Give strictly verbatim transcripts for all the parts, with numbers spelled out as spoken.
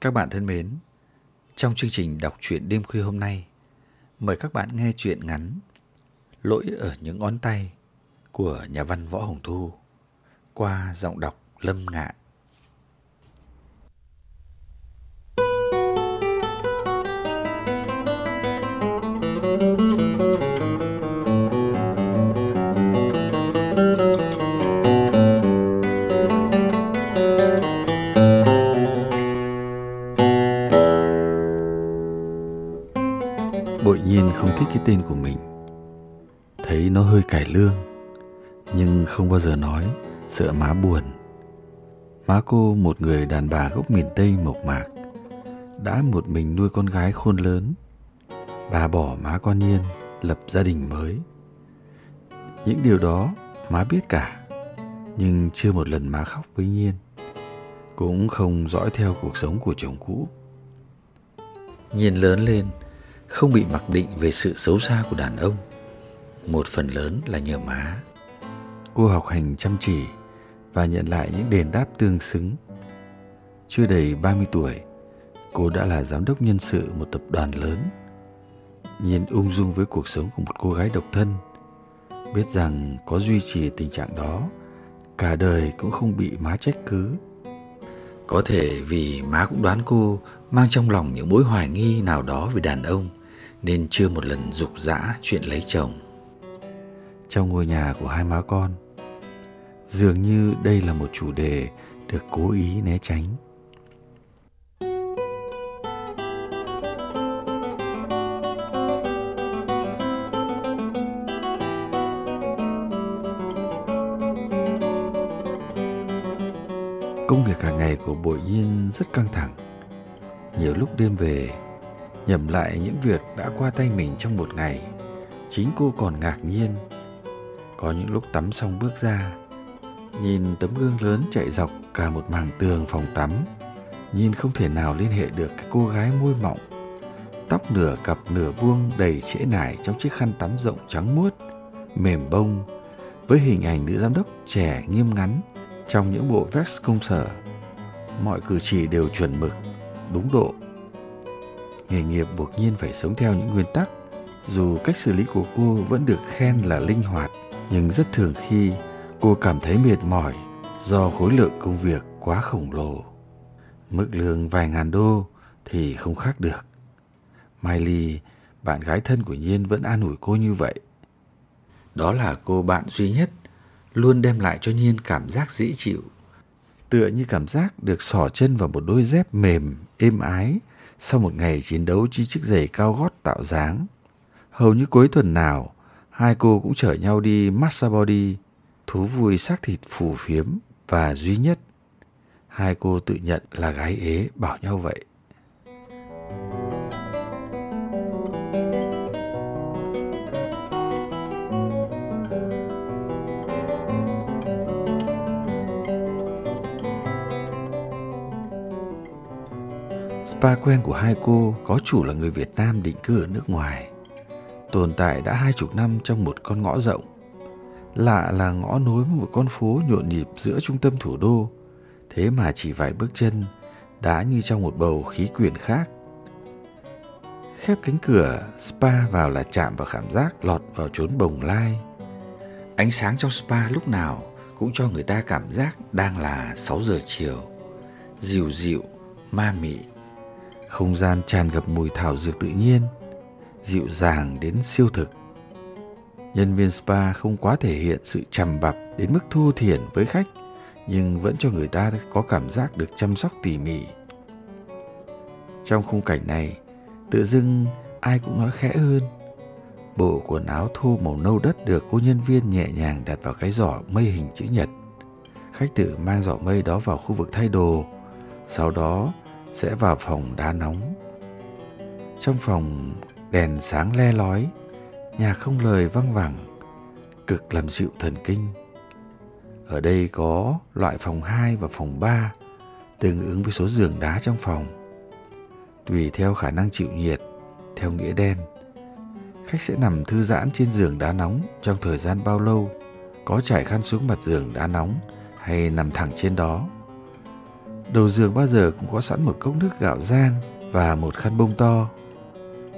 Các bạn thân mến, trong chương trình đọc truyện đêm khuya hôm nay, mời các bạn nghe truyện ngắn Lỗi ở những ngón tay của nhà văn Võ Hồng Thu qua giọng đọc Lâm Ngạn. Bội nhiên không thích cái tên của mình, thấy nó hơi cải lương, nhưng không bao giờ nói, sợ má buồn. Má cô, một người đàn bà gốc miền Tây mộc mạc, đã một mình nuôi con gái khôn lớn. Bà bỏ má con Nhiên, lập gia đình mới. Những điều đó má biết cả, nhưng chưa một lần má khóc với Nhiên, cũng không dõi theo cuộc sống của chồng cũ. Nhiên lớn lên không bị mặc định về sự xấu xa của đàn ông, một phần lớn là nhờ má. Cô học hành chăm chỉ và nhận lại những đền đáp tương xứng. Chưa đầy ba mươi tuổi, cô đã là giám đốc nhân sự một tập đoàn lớn. Nhiên ung dung với cuộc sống của một cô gái độc thân, biết rằng có duy trì tình trạng đó cả đời cũng không bị má trách cứ. Có thể vì má cũng đoán cô mang trong lòng những mối hoài nghi nào đó về đàn ông, nên chưa một lần rục rã chuyện lấy chồng. Trong ngôi nhà của hai má con, dường như đây là một chủ đề được cố ý né tránh. Công việc cả ngày của Bội Nhiên rất căng thẳng. Nhiều lúc đêm về, nhẩm lại những việc đã qua tay mình trong một ngày, chính cô còn ngạc nhiên. Có những lúc tắm xong bước ra, nhìn tấm gương lớn chạy dọc cả một mảng tường phòng tắm, nhìn không thể nào liên hệ được cái cô gái môi mọng, tóc nửa cặp nửa buông đầy trễ nải trong chiếc khăn tắm rộng trắng muốt, mềm bông, với hình ảnh nữ giám đốc trẻ nghiêm ngắn trong những bộ vest công sở. Mọi cử chỉ đều chuẩn mực, đúng độ. Nghề nghiệp buộc Nhiên phải sống theo những nguyên tắc, dù cách xử lý của cô vẫn được khen là linh hoạt, nhưng rất thường khi cô cảm thấy mệt mỏi do khối lượng công việc quá khổng lồ. Mức lương vài ngàn đô thì không khác được. Mai Ly, bạn gái thân của Nhiên, vẫn an ủi cô như vậy. Đó là cô bạn duy nhất, luôn đem lại cho Nhiên cảm giác dễ chịu, tựa như cảm giác được xỏ chân vào một đôi dép mềm, êm ái sau một ngày chiến đấu trên chiếc giày cao gót tạo dáng. Hầu như cuối tuần nào, hai cô cũng chở nhau đi massage body, thú vui xác thịt phù phiếm và duy nhất. Hai cô tự nhận là gái ế, bảo nhau vậy. Spa quen của hai cô có chủ là người Việt Nam định cư ở nước ngoài, tồn tại đã hai chục năm trong một con ngõ rộng. Lạ là ngõ nối với một con phố nhộn nhịp giữa trung tâm thủ đô, thế mà chỉ vài bước chân đã như trong một bầu khí quyển khác. Khép cánh cửa spa vào là chạm vào cảm giác lọt vào chốn bồng lai. Ánh sáng trong spa lúc nào cũng cho người ta cảm giác đang là sáu giờ chiều, dịu dịu, ma mị. Không gian tràn ngập mùi thảo dược tự nhiên, dịu dàng đến siêu thực. Nhân viên spa không quá thể hiện sự chằm bặp đến mức thô thiển với khách, nhưng vẫn cho người ta có cảm giác được chăm sóc tỉ mỉ. Trong khung cảnh này, tự dưng ai cũng nói khẽ hơn. Bộ quần áo thô màu nâu đất được cô nhân viên nhẹ nhàng đặt vào cái giỏ mây hình chữ nhật. Khách tự mang giỏ mây đó vào khu vực thay đồ, sau đó sẽ vào phòng đá nóng. Trong phòng, đèn sáng le lói, nhạc không lời văng vẳng, cực làm dịu thần kinh. Ở đây có loại phòng hai và phòng ba, tương ứng với số giường đá trong phòng. Tùy theo khả năng chịu nhiệt, theo nghĩa đen, khách sẽ nằm thư giãn trên giường đá nóng trong thời gian bao lâu, có trải khăn xuống mặt giường đá nóng hay nằm thẳng trên đó. Đầu giường bao giờ cũng có sẵn một cốc nước gạo rang và một khăn bông to.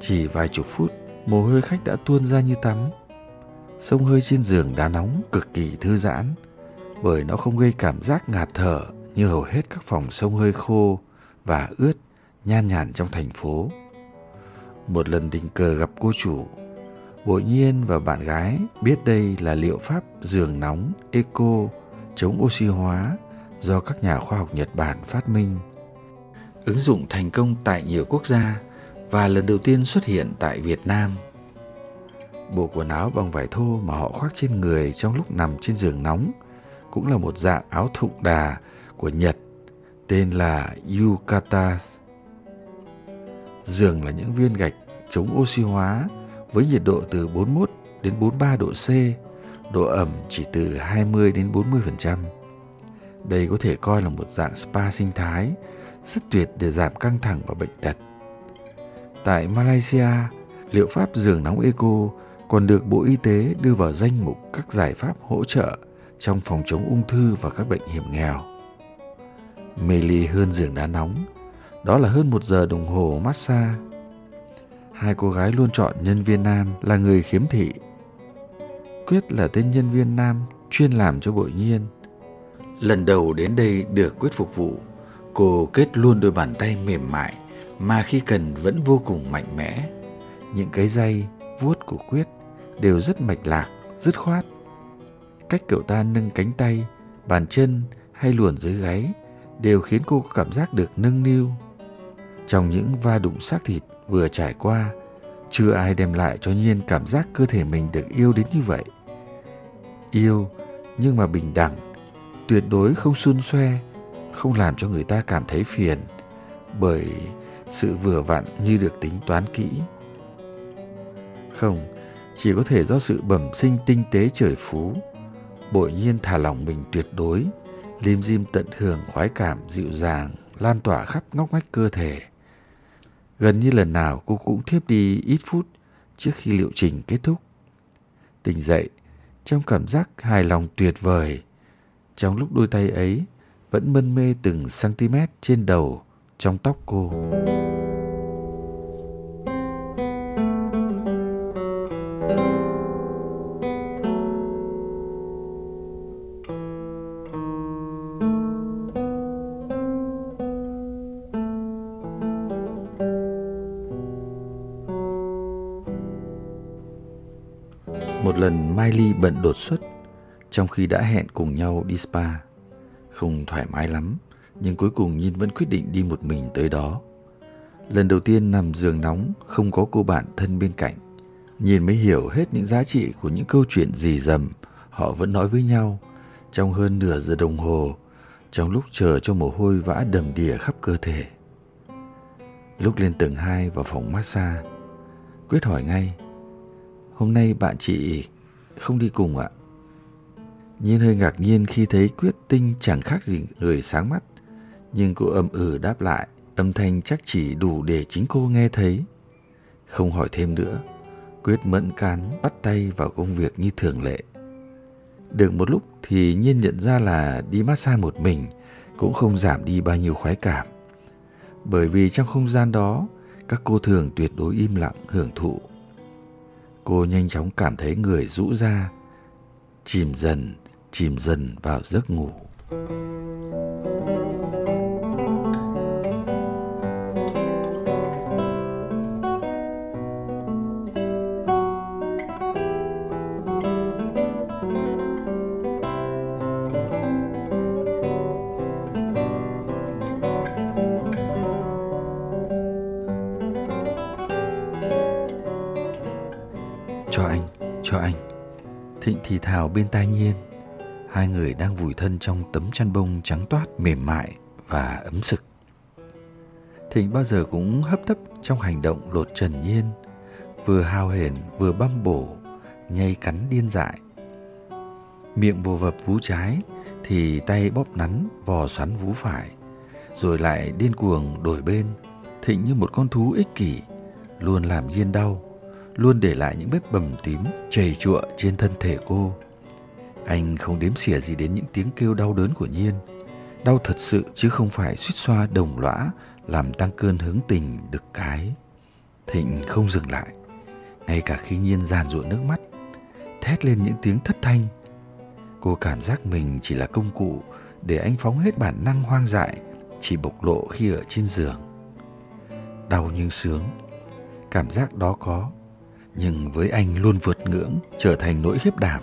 Chỉ vài chục phút, mồ hôi khách đã tuôn ra như tắm. Xông hơi trên giường đá nóng cực kỳ thư giãn, bởi nó không gây cảm giác ngạt thở như hầu hết các phòng xông hơi khô và ướt nhan nhản trong thành phố. Một lần tình cờ gặp cô chủ, Bội Nhiên và bạn gái biết đây là liệu pháp giường nóng Eco chống oxy hóa do các nhà khoa học Nhật Bản phát minh, ứng dụng thành công tại nhiều quốc gia và lần đầu tiên xuất hiện tại Việt Nam. Bộ quần áo bằng vải thô mà họ khoác trên người trong lúc nằm trên giường nóng cũng là một dạng áo thụng đà của Nhật, tên là Yukata. Giường là những viên gạch chống oxy hóa với nhiệt độ từ bốn mươi mốt đến bốn mươi ba độ C, độ ẩm chỉ từ hai mươi đến bốn mươi phần trăm. Đây có thể coi là một dạng spa sinh thái, rất tuyệt để giảm căng thẳng và bệnh tật. Tại Malaysia, liệu pháp giường nóng Eco còn được Bộ Y tế đưa vào danh mục các giải pháp hỗ trợ trong phòng chống ung thư và các bệnh hiểm nghèo. Mê ly hơn giường đá nóng, đó là hơn một giờ đồng hồ massage. Hai cô gái luôn chọn nhân viên nam là người khiếm thị. Quyết là tên nhân viên nam chuyên làm cho Bội Nhiên. Lần đầu đến đây được Quyết phục vụ, cô kết luôn đôi bàn tay mềm mại mà khi cần vẫn vô cùng mạnh mẽ. Những cái day vuốt của Quyết đều rất mạch lạc, dứt khoát. Cách cậu ta nâng cánh tay, bàn chân hay luồn dưới gáy đều khiến cô có cảm giác được nâng niu. Trong những va đụng xác thịt vừa trải qua, chưa ai đem lại cho Nhiên cảm giác cơ thể mình được yêu đến như vậy. Yêu nhưng mà bình đẳng, tuyệt đối không xun xoe, không làm cho người ta cảm thấy phiền, bởi sự vừa vặn như được tính toán kỹ. Không, chỉ có thể do sự bẩm sinh tinh tế trời phú, Bội Nhiên thả lỏng mình tuyệt đối, lim dim tận hưởng khoái cảm dịu dàng lan tỏa khắp ngóc ngách cơ thể. Gần như lần nào cô cũng thiếp đi ít phút trước khi liệu trình kết thúc. Tỉnh dậy trong cảm giác hài lòng tuyệt vời, trong lúc đôi tay ấy vẫn mân mê từng cm trên đầu, trong tóc cô. Một lần Mai Ly bận đột xuất, trong khi đã hẹn cùng nhau đi spa. Không thoải mái lắm, nhưng cuối cùng Nhiên vẫn quyết định đi một mình tới đó. Lần đầu tiên nằm giường nóng, không có cô bạn thân bên cạnh, Nhiên mới hiểu hết những giá trị của những câu chuyện rì rầm họ vẫn nói với nhau trong hơn nửa giờ đồng hồ, trong lúc chờ cho mồ hôi vã đầm đìa khắp cơ thể. Lúc lên tầng hai vào phòng massage, Quyết hỏi ngay: "Hôm nay bạn chị không đi cùng ạ?" Nhiên hơi ngạc nhiên khi thấy Quyết tinh chẳng khác gì người sáng mắt, nhưng cô ậm ừ đáp lại, âm thanh chắc chỉ đủ để chính cô nghe thấy. Không hỏi thêm nữa, Quyết mẫn cán bắt tay vào công việc như thường lệ. Được một lúc thì Nhiên nhận ra là đi massage một mình cũng không giảm đi bao nhiêu khoái cảm, bởi vì trong không gian đó các cô thường tuyệt đối im lặng hưởng thụ. Cô nhanh chóng cảm thấy người rũ ra, chìm dần, chìm dần vào giấc ngủ. Cho anh, cho anh. Thịnh thì thào bên tai Nhiên. Hai người đang vùi thân trong tấm chăn bông trắng toát, mềm mại và ấm sực. Thịnh bao giờ cũng hấp tấp trong hành động lột trần Nhiên, vừa hao hển vừa băm bổ, nhây cắn điên dại. Miệng vồ vập vú trái thì tay bóp nắn vò xoắn vú phải, rồi lại điên cuồng đổi bên. Thịnh như một con thú ích kỷ, luôn làm Nhiên đau, luôn để lại những vết bầm tím chảy chụa trên thân thể cô. Anh không đếm xỉa gì đến những tiếng kêu đau đớn của Nhiên, đau thật sự chứ không phải suýt xoa đồng lõa làm tăng cơn hứng tình đực cái. Thịnh không dừng lại, ngay cả khi Nhiên giàn giụa nước mắt, thét lên những tiếng thất thanh. Cô cảm giác mình chỉ là công cụ để anh phóng hết bản năng hoang dại chỉ bộc lộ khi ở trên giường. Đau nhưng sướng, cảm giác đó có, nhưng với anh luôn vượt ngưỡng, trở thành nỗi khiếp đảm.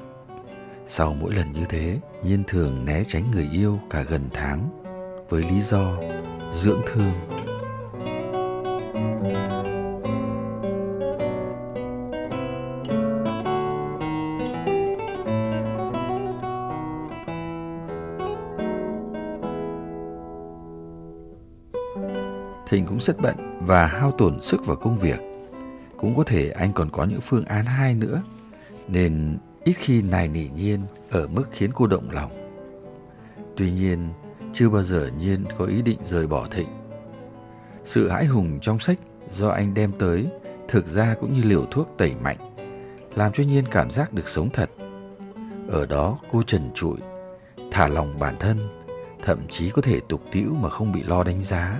Sau mỗi lần như thế, Nhiên thường né tránh người yêu cả gần tháng với lý do dưỡng thương. Thịnh cũng rất bận và hao tổn sức vào công việc. Cũng có thể anh còn có những phương án hai nữa, nên ít khi nài nỉ Nhiên ở mức khiến cô động lòng. Tuy nhiên, chưa bao giờ Nhiên có ý định rời bỏ Thịnh. Sự hãi hùng trong sách do anh đem tới thực ra cũng như liều thuốc tẩy mạnh, làm cho Nhiên cảm giác được sống thật. Ở đó cô trần trụi, thả lòng bản thân, thậm chí có thể tục tĩu mà không bị lo đánh giá.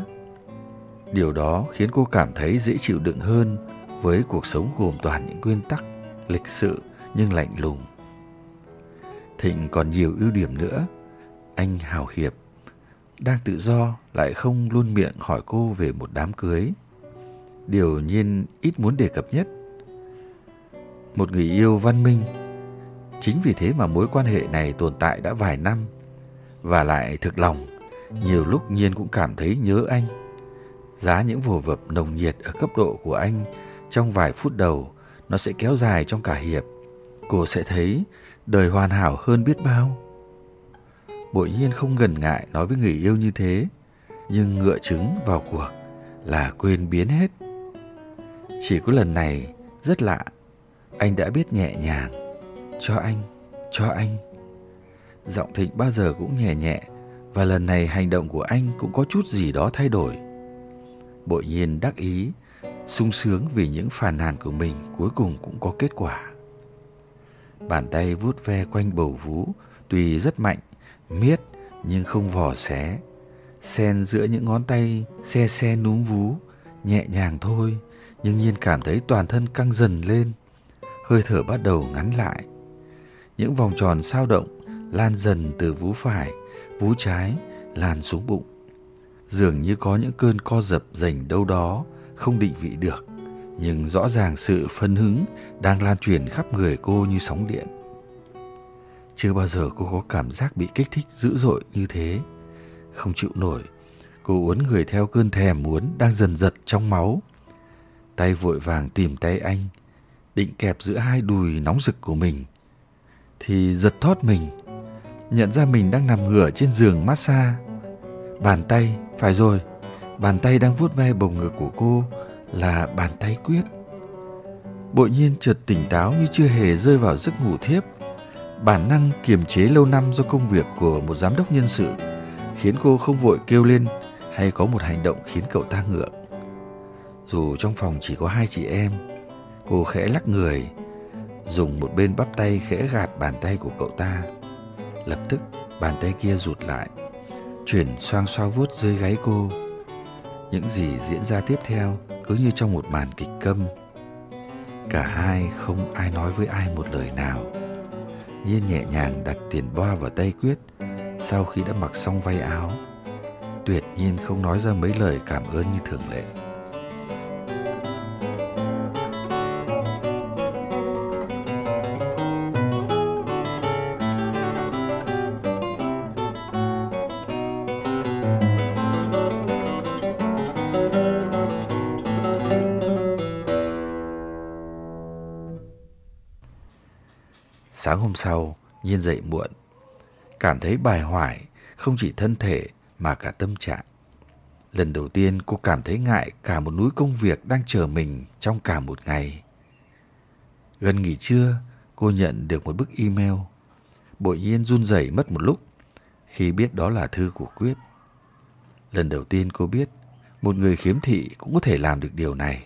Điều đó khiến cô cảm thấy dễ chịu đựng hơn với cuộc sống gồm toàn những nguyên tắc, lịch sự nhưng lạnh lùng. Thịnh còn nhiều ưu điểm nữa. Anh hào hiệp, đang tự do lại không luôn miệng hỏi cô về một đám cưới, điều Nhiên ít muốn đề cập nhất. Một người yêu văn minh. Chính vì thế mà mối quan hệ này tồn tại đã vài năm. Và lại thực lòng, nhiều lúc Nhiên cũng cảm thấy nhớ anh. Giá những vồ vập nồng nhiệt ở cấp độ của anh trong vài phút đầu, nó sẽ kéo dài trong cả hiệp. Cô sẽ thấy đời hoàn hảo hơn biết bao. Bội Nhiên không ngần ngại nói với người yêu như thế, nhưng ngựa chứng vào cuộc là quên biến hết. Chỉ có lần này rất lạ, anh đã biết nhẹ nhàng. Cho anh, cho anh. Giọng Thịnh bao giờ cũng nhẹ nhẹ, và lần này hành động của anh cũng có chút gì đó thay đổi. Bội Nhiên đắc ý, sung sướng vì những phàn nàn của mình cuối cùng cũng có kết quả. Bàn tay vuốt ve quanh bầu vú, tuy rất mạnh, miết nhưng không vò xé. Xen giữa những ngón tay xe xe núm vú, nhẹ nhàng thôi, nhưng Nhiên cảm thấy toàn thân căng dần lên, hơi thở bắt đầu ngắn lại. Những vòng tròn sao động lan dần từ vú phải, vú trái lan xuống bụng. Dường như có những cơn co giật rành đâu đó, không định vị được, nhưng rõ ràng sự phấn hứng đang lan truyền khắp người cô như sóng điện. Chưa bao giờ cô có cảm giác bị kích thích dữ dội như thế. Không chịu nổi, cô uốn người theo cơn thèm muốn đang dần dật trong máu. Tay vội vàng tìm tay anh, định kẹp giữa hai đùi nóng rực của mình, thì giật thót mình, nhận ra mình đang nằm ngửa trên giường massage. Bàn tay, phải rồi, bàn tay đang vuốt ve bầu ngực của cô là bàn tay Quyết. Bội Nhiên chợt tỉnh táo như chưa hề rơi vào giấc ngủ thiếp. Bản năng kiềm chế lâu năm do công việc của một giám đốc nhân sự khiến cô không vội kêu lên hay có một hành động khiến cậu ta ngượng. Dù trong phòng chỉ có hai chị em, cô khẽ lắc người, dùng một bên bắp tay khẽ gạt bàn tay của cậu ta. Lập tức bàn tay kia rụt lại, chuyển xoang xoa vuốt dưới gáy cô. Những gì diễn ra tiếp theo cứ như trong một màn kịch câm. Cả hai không ai nói với ai một lời nào. Nhiên nhẹ nhàng đặt tiền boa vào tay Quyết sau khi đã mặc xong váy áo. Tuyệt nhiên không nói ra mấy lời cảm ơn như thường lệ. Sáng hôm sau, Nhiên dậy muộn, cảm thấy bài hoải không chỉ thân thể mà cả tâm trạng. Lần đầu tiên cô cảm thấy ngại cả một núi công việc đang chờ mình trong cả một ngày. Gần nghỉ trưa, cô nhận được một bức email. Bội nhiên run rẩy mất một lúc khi biết đó là thư của Quyết. Lần đầu tiên cô biết một người khiếm thị cũng có thể làm được điều này.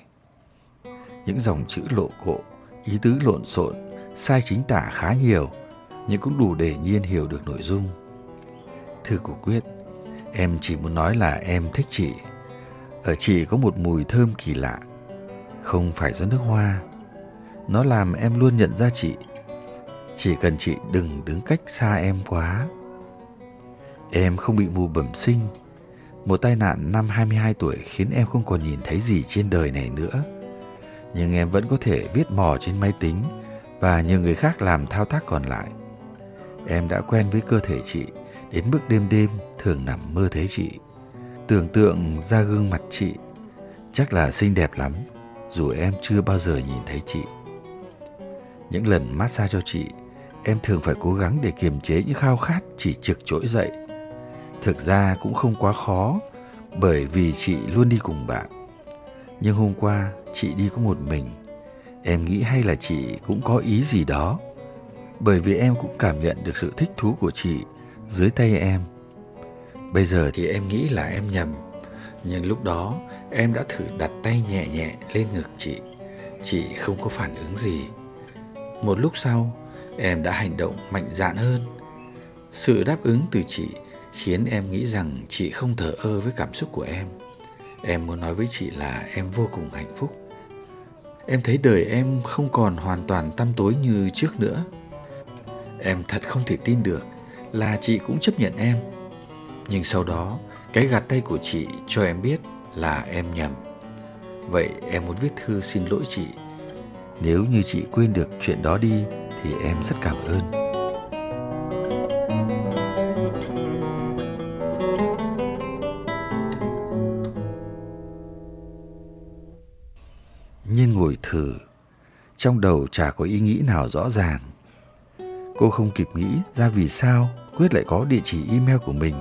Những dòng chữ lộ cộ, ý tứ lộn xộn, sai chính tả khá nhiều, nhưng cũng đủ để Nhiên hiểu được nội dung. Thư của Quyết: em chỉ muốn nói là em thích chị. Ở chị có một mùi thơm kỳ lạ, không phải do nước hoa. Nó làm em luôn nhận ra chị. Chỉ cần chị đừng đứng cách xa em quá. Em không bị mù bẩm sinh. Một tai nạn năm hai mươi hai tuổi khiến em không còn nhìn thấy gì trên đời này nữa. Nhưng em vẫn có thể viết mò trên máy tính và nhiều người khác làm thao tác còn lại. Em đã quen với cơ thể chị, đến mức đêm đêm thường nằm mơ thấy chị. Tưởng tượng ra gương mặt chị, chắc là xinh đẹp lắm, dù em chưa bao giờ nhìn thấy chị. Những lần massage cho chị, em thường phải cố gắng để kiềm chế những khao khát chỉ trực trỗi dậy. Thực ra cũng không quá khó, bởi vì chị luôn đi cùng bạn. Nhưng hôm qua chị đi có một mình. Em nghĩ hay là chị cũng có ý gì đó, bởi vì em cũng cảm nhận được sự thích thú của chị dưới tay em. Bây giờ thì em nghĩ là em nhầm, nhưng lúc đó em đã thử đặt tay nhẹ nhẹ lên ngực chị. Chị không có phản ứng gì. Một lúc sau, em đã hành động mạnh dạn hơn. Sự đáp ứng từ chị khiến em nghĩ rằng chị không thờ ơ với cảm xúc của em. Em muốn nói với chị là em vô cùng hạnh phúc. Em thấy đời em không còn hoàn toàn tăm tối như trước nữa. Em thật không thể tin được là chị cũng chấp nhận em. Nhưng sau đó, cái gạt tay của chị cho em biết là em nhầm. Vậy em muốn viết thư xin lỗi chị. Nếu như chị quên được chuyện đó đi thì em rất cảm ơn. Nhiên ngồi thử, trong đầu chả có ý nghĩ nào rõ ràng. Cô không kịp nghĩ ra vì sao Quyết lại có địa chỉ email của mình.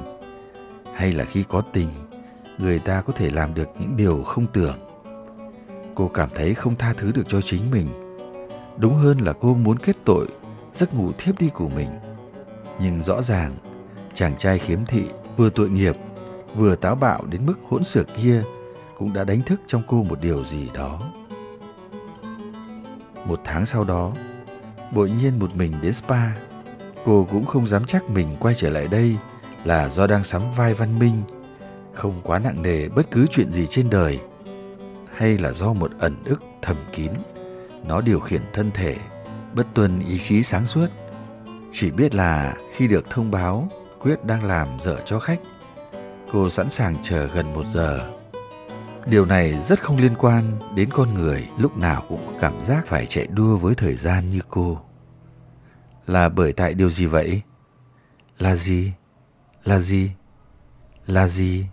Hay là khi có tình, người ta có thể làm được những điều không tưởng. Cô cảm thấy không tha thứ được cho chính mình. Đúng hơn là cô muốn kết tội giấc ngủ thiếp đi của mình. Nhưng rõ ràng, chàng trai khiếm thị vừa tội nghiệp, vừa táo bạo đến mức hỗn xược kia cũng đã đánh thức trong cô một điều gì đó. Một tháng sau đó, Bội Nhiên một mình đến spa. Cô cũng không dám chắc mình quay trở lại đây là do đang sắm vai văn minh, không quá nặng nề bất cứ chuyện gì trên đời, hay là do một ẩn ức thầm kín. Nó điều khiển thân thể, bất tuân ý chí sáng suốt. Chỉ biết là khi được thông báo Quyết đang làm dở cho khách, cô sẵn sàng chờ gần một giờ. Điều này rất không liên quan đến con người lúc nào cũng có cảm giác phải chạy đua với thời gian như cô. Là bởi tại điều gì vậy? Là gì? Là gì? Là gì?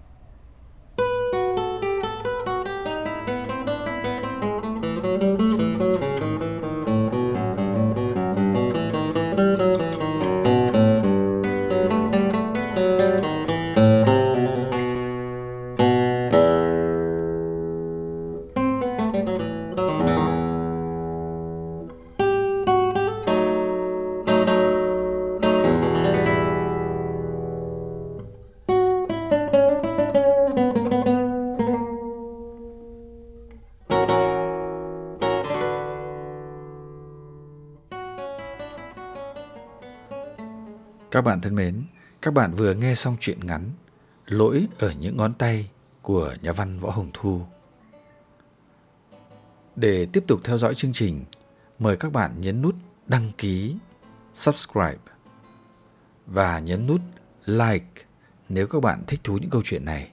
Các bạn thân mến, các bạn vừa nghe xong truyện ngắn Lỗi ở những ngón tay của nhà văn Võ Hồng Thu. Để tiếp tục theo dõi chương trình, mời các bạn nhấn nút đăng ký, subscribe và nhấn nút like nếu các bạn thích thú những câu chuyện này.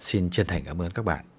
Xin chân thành cảm ơn các bạn.